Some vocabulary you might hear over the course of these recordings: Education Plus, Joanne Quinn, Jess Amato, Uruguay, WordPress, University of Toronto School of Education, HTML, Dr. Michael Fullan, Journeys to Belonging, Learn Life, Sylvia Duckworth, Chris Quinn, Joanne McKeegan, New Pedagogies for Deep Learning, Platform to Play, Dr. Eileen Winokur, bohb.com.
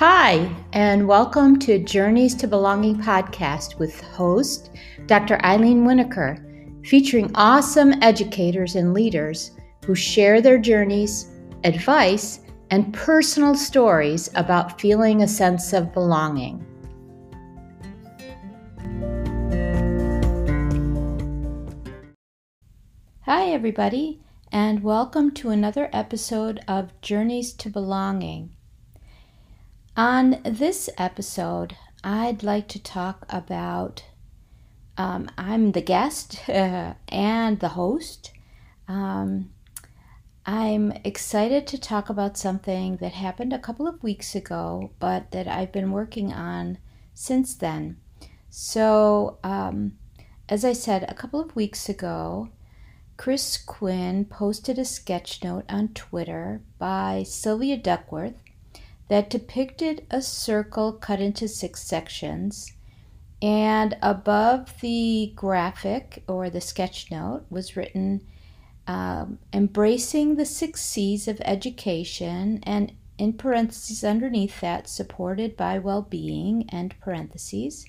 Hi, and welcome to Journeys to Belonging podcast with host Dr. Eileen Winokur, featuring awesome educators and leaders who share their journeys, advice, and personal stories about feeling a sense of belonging. Hi, everybody, and welcome to another episode of Journeys to Belonging. On this episode, I'd like to talk about, I'm the guest and the host. I'm excited to talk about something that happened a couple of weeks ago, but that I've been working on since then. So, as I said, a couple of weeks ago, Chris Quinn posted a sketch note on Twitter by Sylvia Duckworth that depicted a circle cut into 6 sections, and above the graphic or the sketch note was written, embracing the 6 C's of education, and in parentheses underneath that, supported by well-being, end parentheses,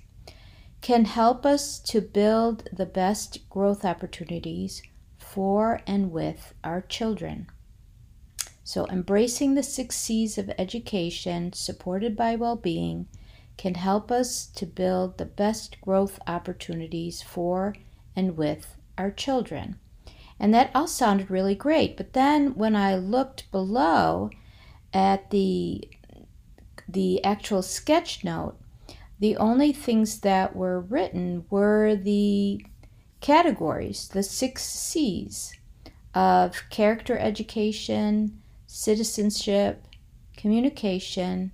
can help us to build the best growth opportunities for and with our children. So embracing the 6 C's of education, supported by well-being, can help us to build the best growth opportunities for and with our children. And that all sounded really great. But then when I looked below at the actual sketch note, the only things that were written were the categories, the 6 C's of character education, citizenship, communication,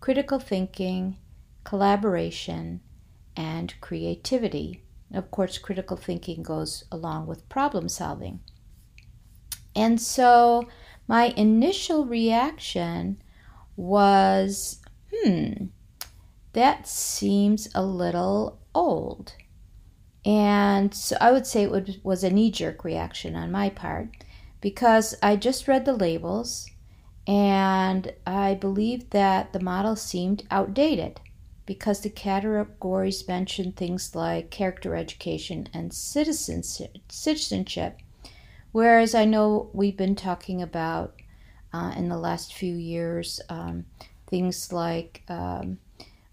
critical thinking, collaboration, and creativity. Of course, critical thinking goes along with problem solving. And so my initial reaction was, that seems a little old. And so I would say it was a knee-jerk reaction on my part, because I just read the labels and I believed that the model seemed outdated because the categories mentioned things like character education and citizenship, whereas I know we've been talking about in the last few years things like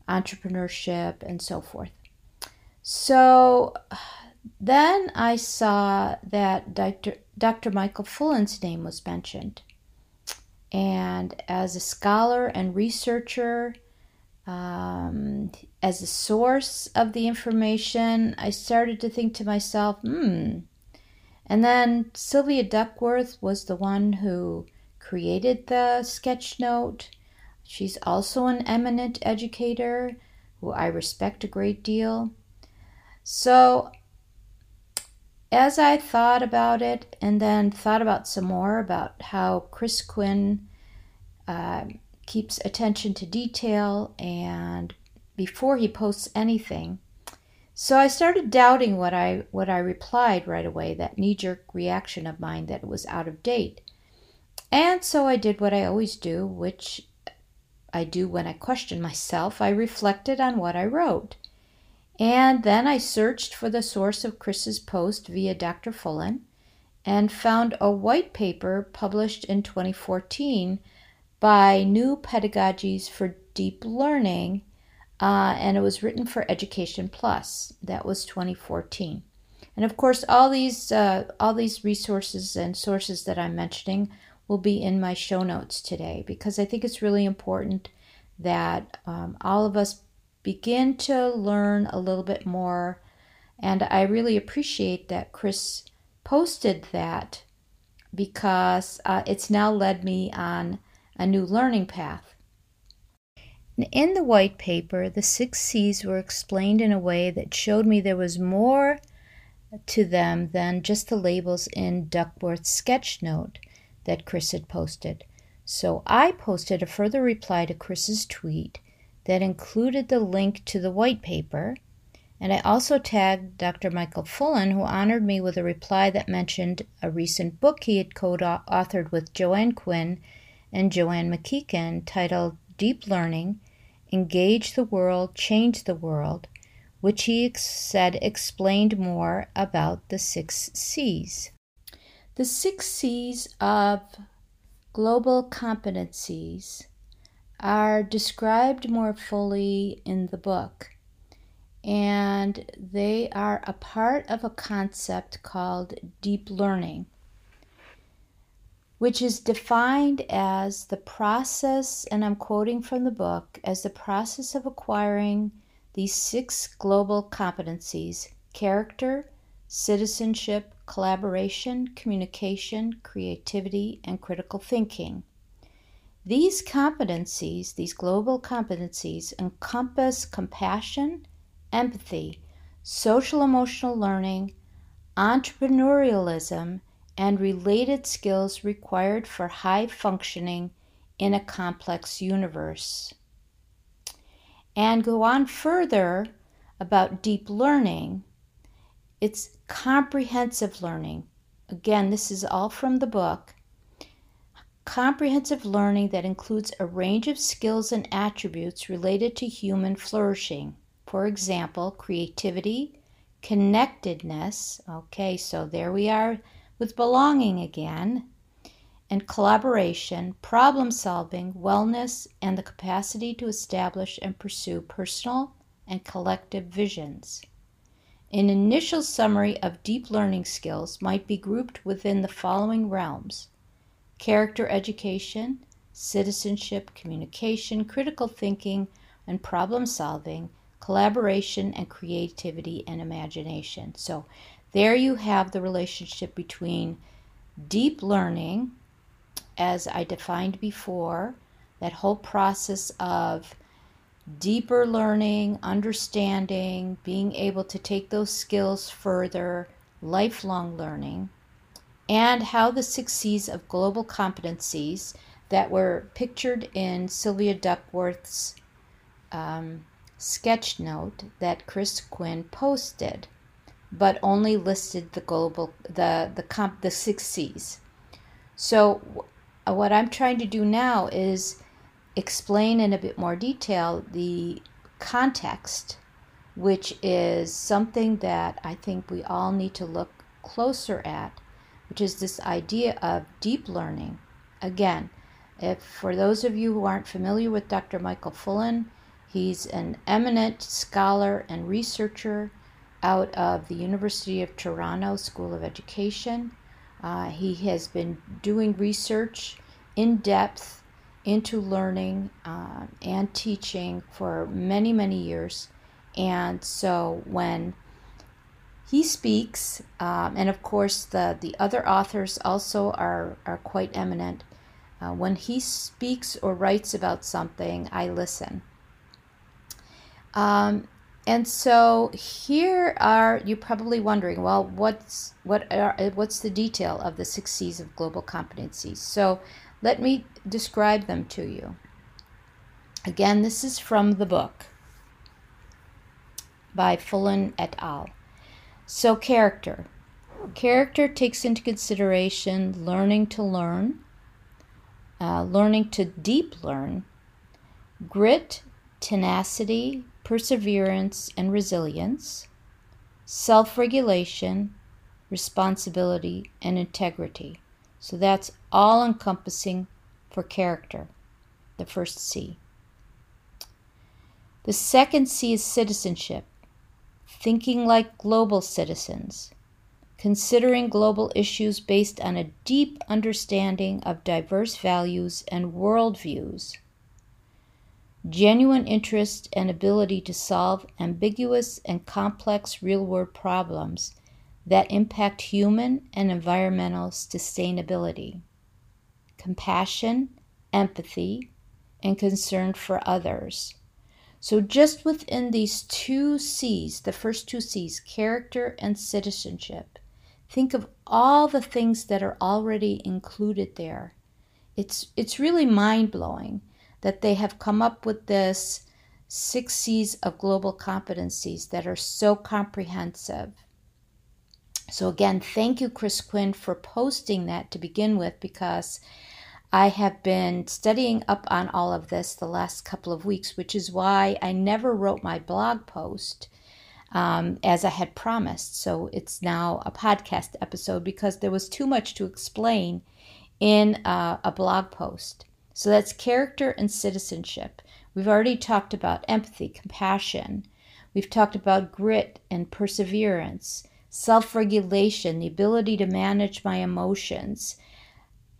entrepreneurship and so forth. So then I saw that Dr. Michael Fullan's name was mentioned. And as a scholar and researcher, as a source of the information, I started to think to myself, And then Sylvia Duckworth was the one who created the sketch note. She's also an eminent educator who I respect a great deal. So as I thought about it, and then thought about some more about how Chris Quinn keeps attention to detail and before he posts anything, so I started doubting what I replied right away, that knee-jerk reaction of mine that it was out of date. And so I did what I always do, which I do when I question myself. I reflected on what I wrote. And then I searched for the source of Chris's post via Dr. Fullan and found a white paper published in 2014 by New Pedagogies for Deep Learning, and it was written for Education Plus. That was 2014. And of course, all these resources and sources that I'm mentioning will be in my show notes today, because I think it's really important that all of us begin to learn a little bit more. And I really appreciate that Chris posted that, because it's now led me on a new learning path. In the white paper, the 6 C's were explained in a way that showed me there was more to them than just the labels in Duckworth's sketch note that Chris had posted. So I posted a further reply to Chris's tweet that included the link to the white paper, and I also tagged Dr. Michael Fullan, who honored me with a reply that mentioned a recent book he had co-authored with Joanne Quinn and Joanne McKeegan titled Deep Learning, engage the world, change the world, which he said explained more about the 6 C's. The 6 C's of global competencies are described more fully in the book, and they are a part of a concept called deep learning, which is defined as the process, and I'm quoting from the book, as the process of acquiring these 6 global competencies: character, citizenship, collaboration, communication, creativity, and critical thinking. These competencies, these global competencies, encompass compassion, empathy, social-emotional learning, entrepreneurialism, and related skills required for high functioning in a complex universe. And go on further about deep learning. It's comprehensive learning. Again, this is all from the book. Comprehensive learning that includes a range of skills and attributes related to human flourishing. For example, creativity, connectedness. Okay, so there we are with belonging again, and collaboration, problem solving, wellness, and the capacity to establish and pursue personal and collective visions. An initial summary of deep learning skills might be grouped within the following realms: character education, citizenship, communication, critical thinking and problem solving, collaboration, and creativity and imagination. So there you have the relationship between deep learning, as I defined before, that whole process of deeper learning, understanding, being able to take those skills further, lifelong learning, and how the 6 C's of global competencies that were pictured in Sylvia Duckworth's sketch note that Chris Quinn posted, but only listed the global, the 6 C's. So what I'm trying to do now is explain in a bit more detail the context, which is something that I think we all need to look closer at, which is this idea of deep learning. Again, if for those of you who aren't familiar with Dr. Michael Fullan, he's an eminent scholar and researcher out of the University of Toronto School of Education. He has been doing research in depth into learning and teaching for many, many years. And so when he speaks, and of course the other authors also are quite eminent, when he speaks or writes about something, I listen. And so here are, you're probably wondering, well, what's the detail of the 6 C's of global competencies? So let me describe them to you. Again, this is from the book by Fullan et al. So character. Character takes into consideration learning to learn, learning to deep learn, grit, tenacity, perseverance and resilience, self-regulation, responsibility, and integrity. So that's all-encompassing for character, the first C. The second C is citizenship, thinking like global citizens, considering global issues based on a deep understanding of diverse values and worldviews, genuine interest and ability to solve ambiguous and complex real-world problems that impact human and environmental sustainability, compassion, empathy, and concern for others. So just within these 2 C's, the first 2 C's, character and citizenship, think of all the things that are already included there. It's really mind-blowing that they have come up with this 6 C's of global competencies that are so comprehensive. So again, thank you, Chris Quinn, for posting that to begin with, because I have been studying up on all of this the last couple of weeks, which is why I never wrote my blog post as I had promised. So it's now a podcast episode because there was too much to explain in a blog post. So that's character and citizenship. We've already talked about empathy, compassion. We've talked about grit and perseverance, self-regulation, the ability to manage my emotions.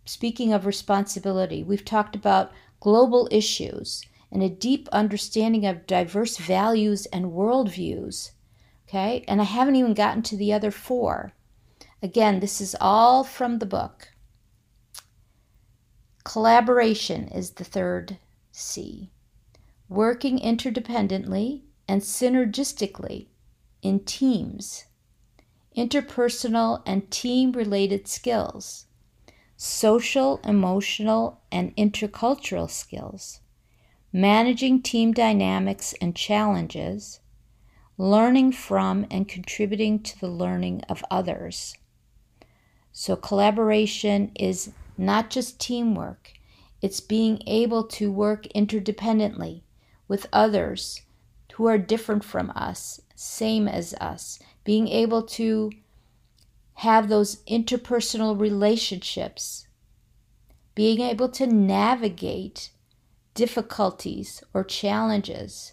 Speaking of responsibility, we've talked about global issues and a deep understanding of diverse values and worldviews. Okay, and I haven't even gotten to the other four. Again, this is all from the book. Collaboration is the third C. Working interdependently and synergistically in teams. Interpersonal and team-related skills. Social, emotional, and intercultural skills. Managing team dynamics and challenges. Learning from and contributing to the learning of others. So collaboration is not just teamwork, it's being able to work interdependently with others who are different from us, same as us, being able to have those interpersonal relationships, being able to navigate difficulties or challenges,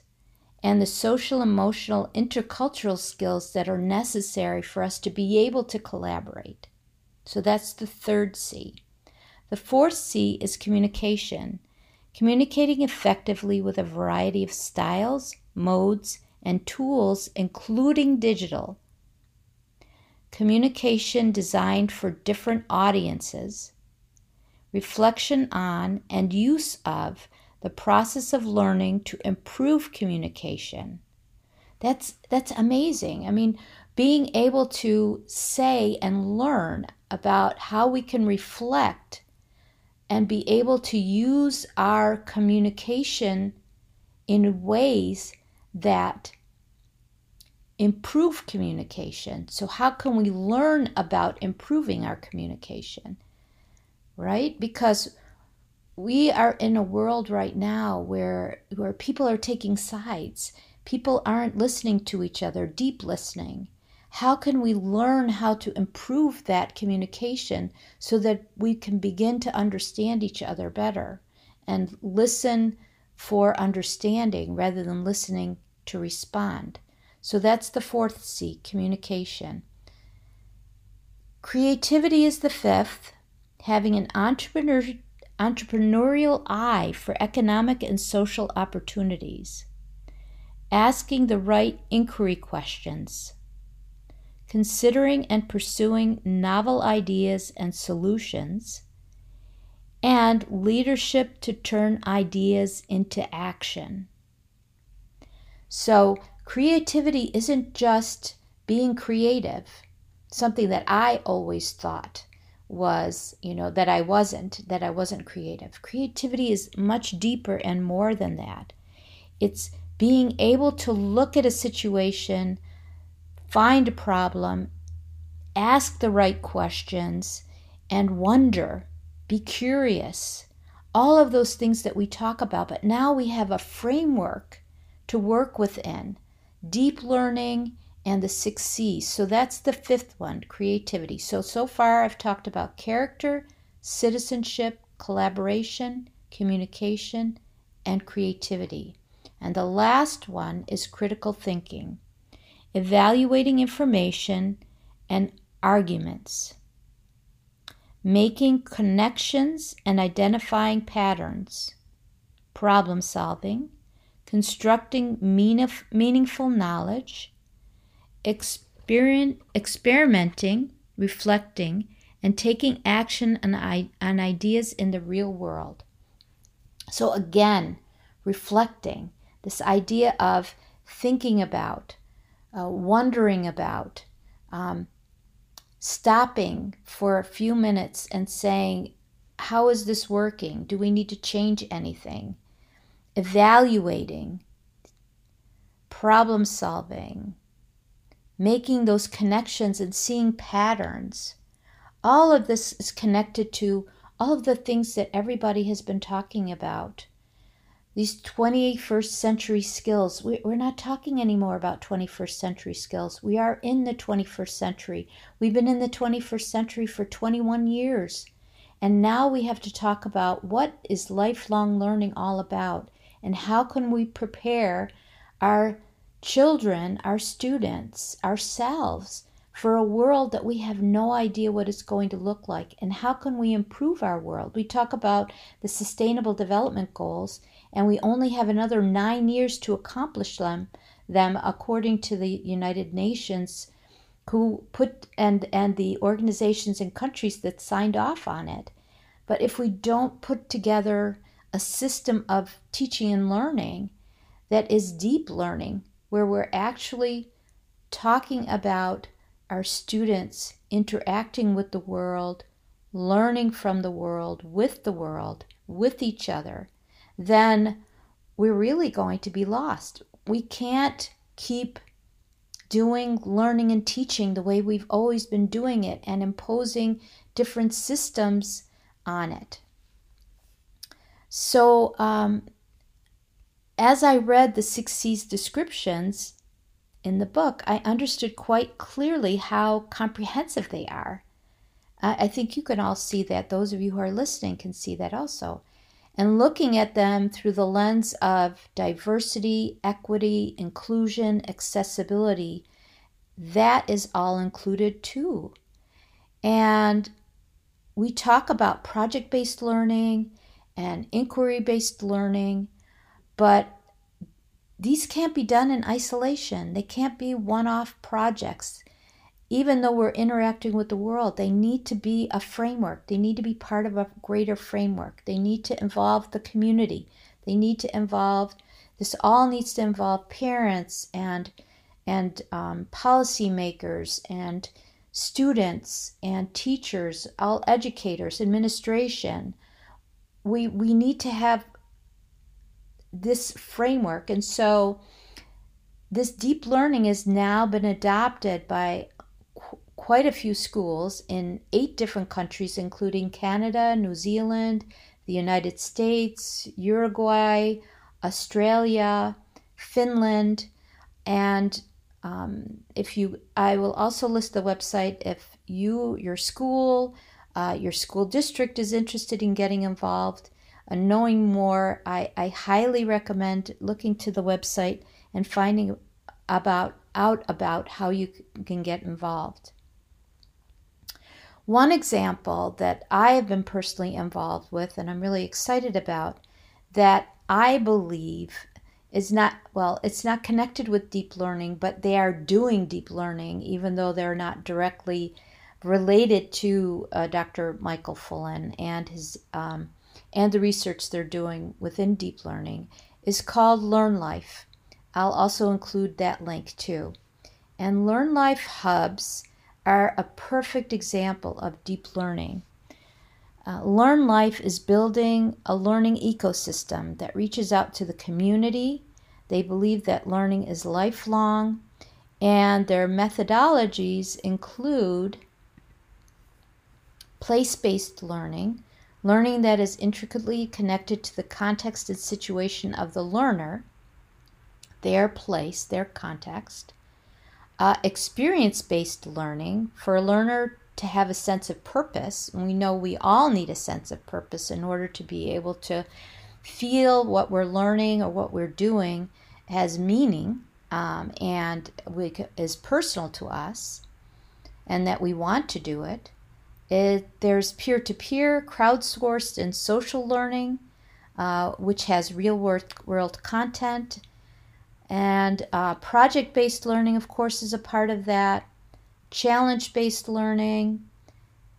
and the social, emotional, intercultural skills that are necessary for us to be able to collaborate. So that's the third C. The fourth C is communication. Communicating effectively with a variety of styles, modes, and tools, including digital. Communication designed for different audiences. Reflection on and use of the process of learning to improve communication. That's amazing. I mean, being able to say and learn about how we can reflect and be able to use our communication in ways that improve communication. So how can we learn about improving our communication, right? Because we are in a world right now where people are taking sides. People aren't listening to each other, deep listening. How can we learn how to improve that communication so that we can begin to understand each other better and listen for understanding rather than listening to respond? So that's the fourth C, communication. Creativity is the fifth, having an entrepreneurial eye for economic and social opportunities, asking the right inquiry questions, considering and pursuing novel ideas and solutions, and leadership to turn ideas into action. So creativity isn't just being creative, something that I always thought was, that I wasn't creative. Creativity is much deeper and more than that. It's being able to look at a situation, find a problem, ask the right questions, and wonder, be curious. All of those things that we talk about, but now we have a framework to work within. Deep learning and the 6 C's. So that's the fifth one, creativity. So far I've talked about character, citizenship, collaboration, communication, and creativity. And the last one is critical thinking. Evaluating information and arguments, making connections and identifying patterns, problem solving, constructing meaningful knowledge, experimenting, reflecting, and taking action on ideas in the real world. So again, reflecting, this idea of thinking about, wondering about, stopping for a few minutes and saying, how is this working? Do we need to change anything? Evaluating, problem solving, making those connections and seeing patterns. All of this is connected to all of the things that everybody has been talking about. These 21st century skills, we're not talking anymore about 21st century skills. We are in the 21st century. We've been in the 21st century for 21 years. And now we have to talk about what is lifelong learning all about, and how can we prepare our children, our students, ourselves for a world that we have no idea what it's going to look like, and how can we improve our world? We talk about the Sustainable Development Goals, and we only have another 9 years to accomplish them according to the United Nations, who put and the organizations and countries that signed off on it. But if we don't put together a system of teaching and learning that is deep learning, where we're actually talking about our students interacting with the world, learning from the world, with each other, then we're really going to be lost. We can't keep doing learning and teaching the way we've always been doing it and imposing different systems on it. So as I read the 6 C's descriptions in the book, I understood quite clearly how comprehensive they are. I think you can all see that. Those of you who are listening can see that also. And looking at them through the lens of diversity, equity, inclusion, accessibility, that is all included too. And we talk about project-based learning and inquiry-based learning, but these can't be done in isolation. They can't be one-off projects. Even though we're interacting with the world, they need to be a framework. They need to be part of a greater framework. They need to involve the community. They need to involve, this all needs to involve parents and policymakers and students and teachers, all educators, administration. We need to have this framework. And so this deep learning has now been adopted by quite a few schools in 8 different countries, including Canada, New Zealand, the United States, Uruguay, Australia, Finland, and I will also list the website if your school district is interested in getting involved. And knowing more, I highly recommend looking to the website and finding out about how you can get involved. One example that I have been personally involved with, and I'm really excited about, that I believe it's not connected with deep learning, but they are doing deep learning, even though they're not directly related to Dr. Michael Fullan and his and the research they're doing within deep learning, is called Learn Life. I'll also include that link too. And Learn Life hubs are a perfect example of deep learning. Learn Life is building a learning ecosystem that reaches out to the community. They believe that learning is lifelong, and their methodologies include place-based learning, learning that is intricately connected to the context and situation of the learner, their place, their context. Experience-based learning, for a learner to have a sense of purpose, and we know we all need a sense of purpose in order to be able to feel what we're learning or what we're doing has meaning and is personal to us, and that we want to do it. There's peer-to-peer, crowdsourced, and social learning, which has real-world content. And project-based learning, of course, is a part of that. Challenge-based learning,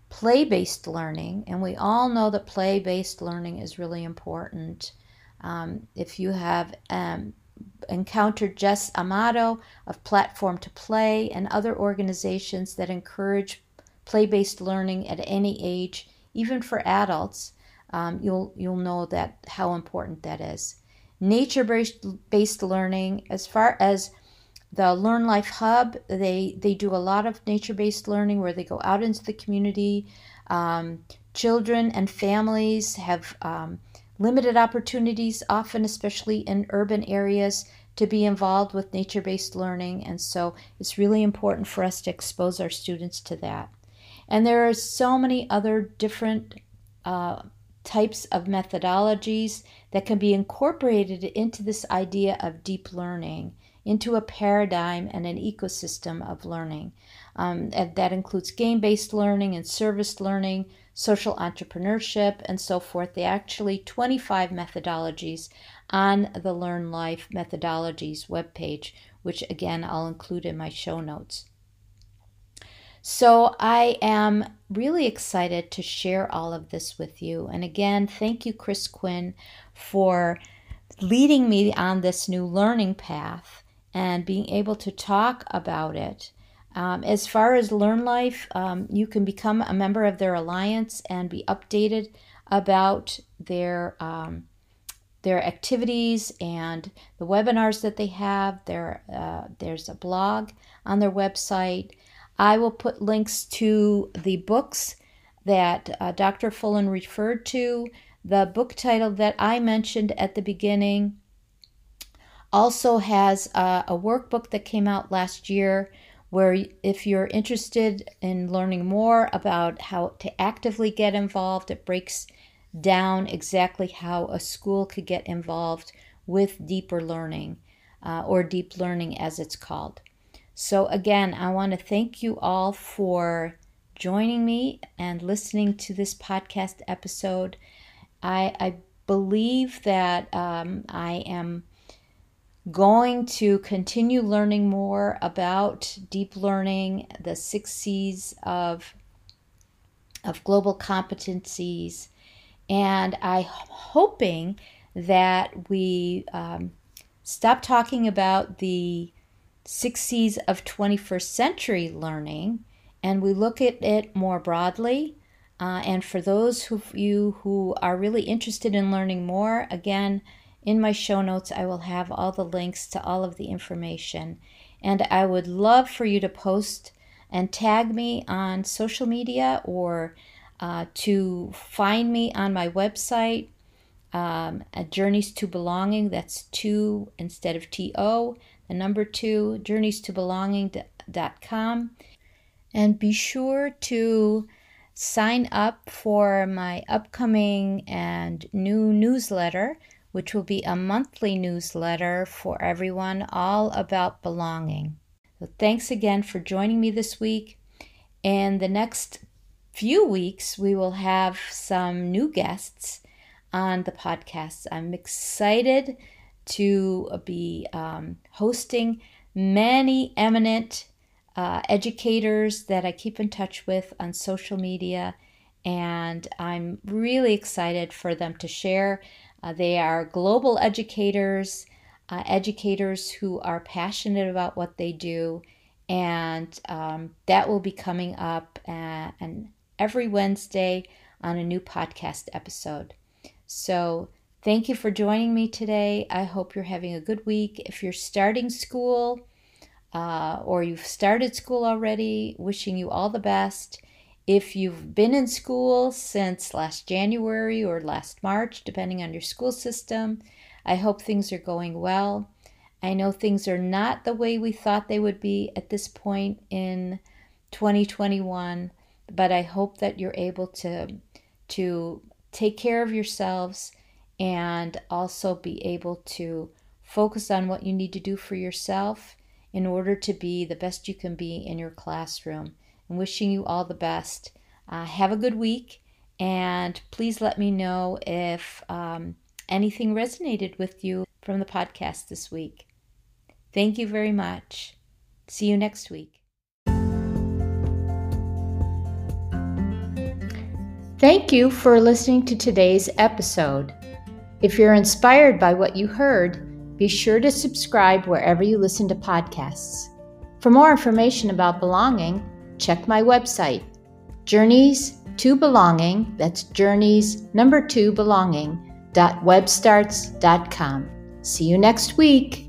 play-based learning, and we all know that play-based learning is really important. If you have encountered Jess Amato of Platform to Play and other organizations that encourage play-based learning at any age, even for adults, you'll know that how important that is. Nature-based learning, as far as the Learn Life Hub, they do a lot of nature-based learning where they go out into the community, Children and families have limited opportunities, often especially in urban areas, to be involved with nature-based learning, and so it's really important for us to expose our students to that. And there are so many other different types of methodologies that can be incorporated into this idea of deep learning, into a paradigm and an ecosystem of learning. And that includes game-based learning and service learning, social entrepreneurship, and so forth. There are actually 25 methodologies on the Learn Life methodologies webpage, which again, I'll include in my show notes. So I am really excited to share all of this with you. And again, thank you, Chris Quinn, for leading me on this new learning path and being able to talk about it. As far as Learn Life, you can become a member of their alliance and be updated about their activities and the webinars that they have. There's a blog on their website. I will put links to the books that Dr. Fullan referred to, the book title that I mentioned at the beginning also has a workbook that came out last year, where if you're interested in learning more about how to actively get involved, it breaks down exactly how a school could get involved with deeper learning, or deep learning as it's called. So again, I want to thank you all for joining me and listening to this podcast episode. I believe that I am going to continue learning more about deep learning, the 6 C's of global competencies, and I'm hoping that we stop talking about the 6 C's of 21st century learning, and we look at it more broadly. And for those of you who are really interested in learning more, again, in my show notes, I will have all the links to all of the information. And I would love for you to post and tag me on social media or to find me on my website, at Journeys to Belonging. That's 2 instead of T-O. The number 2, journeysto belonging.com. And be sure to sign up for my upcoming and new newsletter, which will be a monthly newsletter for everyone, all about belonging. So thanks again for joining me this week. In the next few weeks, we will have some new guests on the podcast. I'm excited to be hosting many eminent educators that I keep in touch with on social media, and I'm really excited for them to share. They are global educators, educators who are passionate about what they do, and that will be coming up and every Wednesday on a new podcast episode. So thank you for joining me today. I hope you're having a good week. If you're starting school or you've started school already, wishing you all the best. If you've been in school since last January or last March, depending on your school system, I hope things are going well. I know things are not the way we thought they would be at this point in 2021, but I hope that you're able to take care of yourselves and also be able to focus on what you need to do for yourself in order to be the best you can be in your classroom. I'm wishing you all the best. Have a good week, and please let me know if anything resonated with you from the podcast this week. Thank you very much. See you next week. Thank you for listening to today's episode. If you're inspired by what you heard, be sure to subscribe wherever you listen to podcasts. For more information about belonging, check my website, Journeys to Belonging, that's journeys2belonging.webstarts.com. See you next week.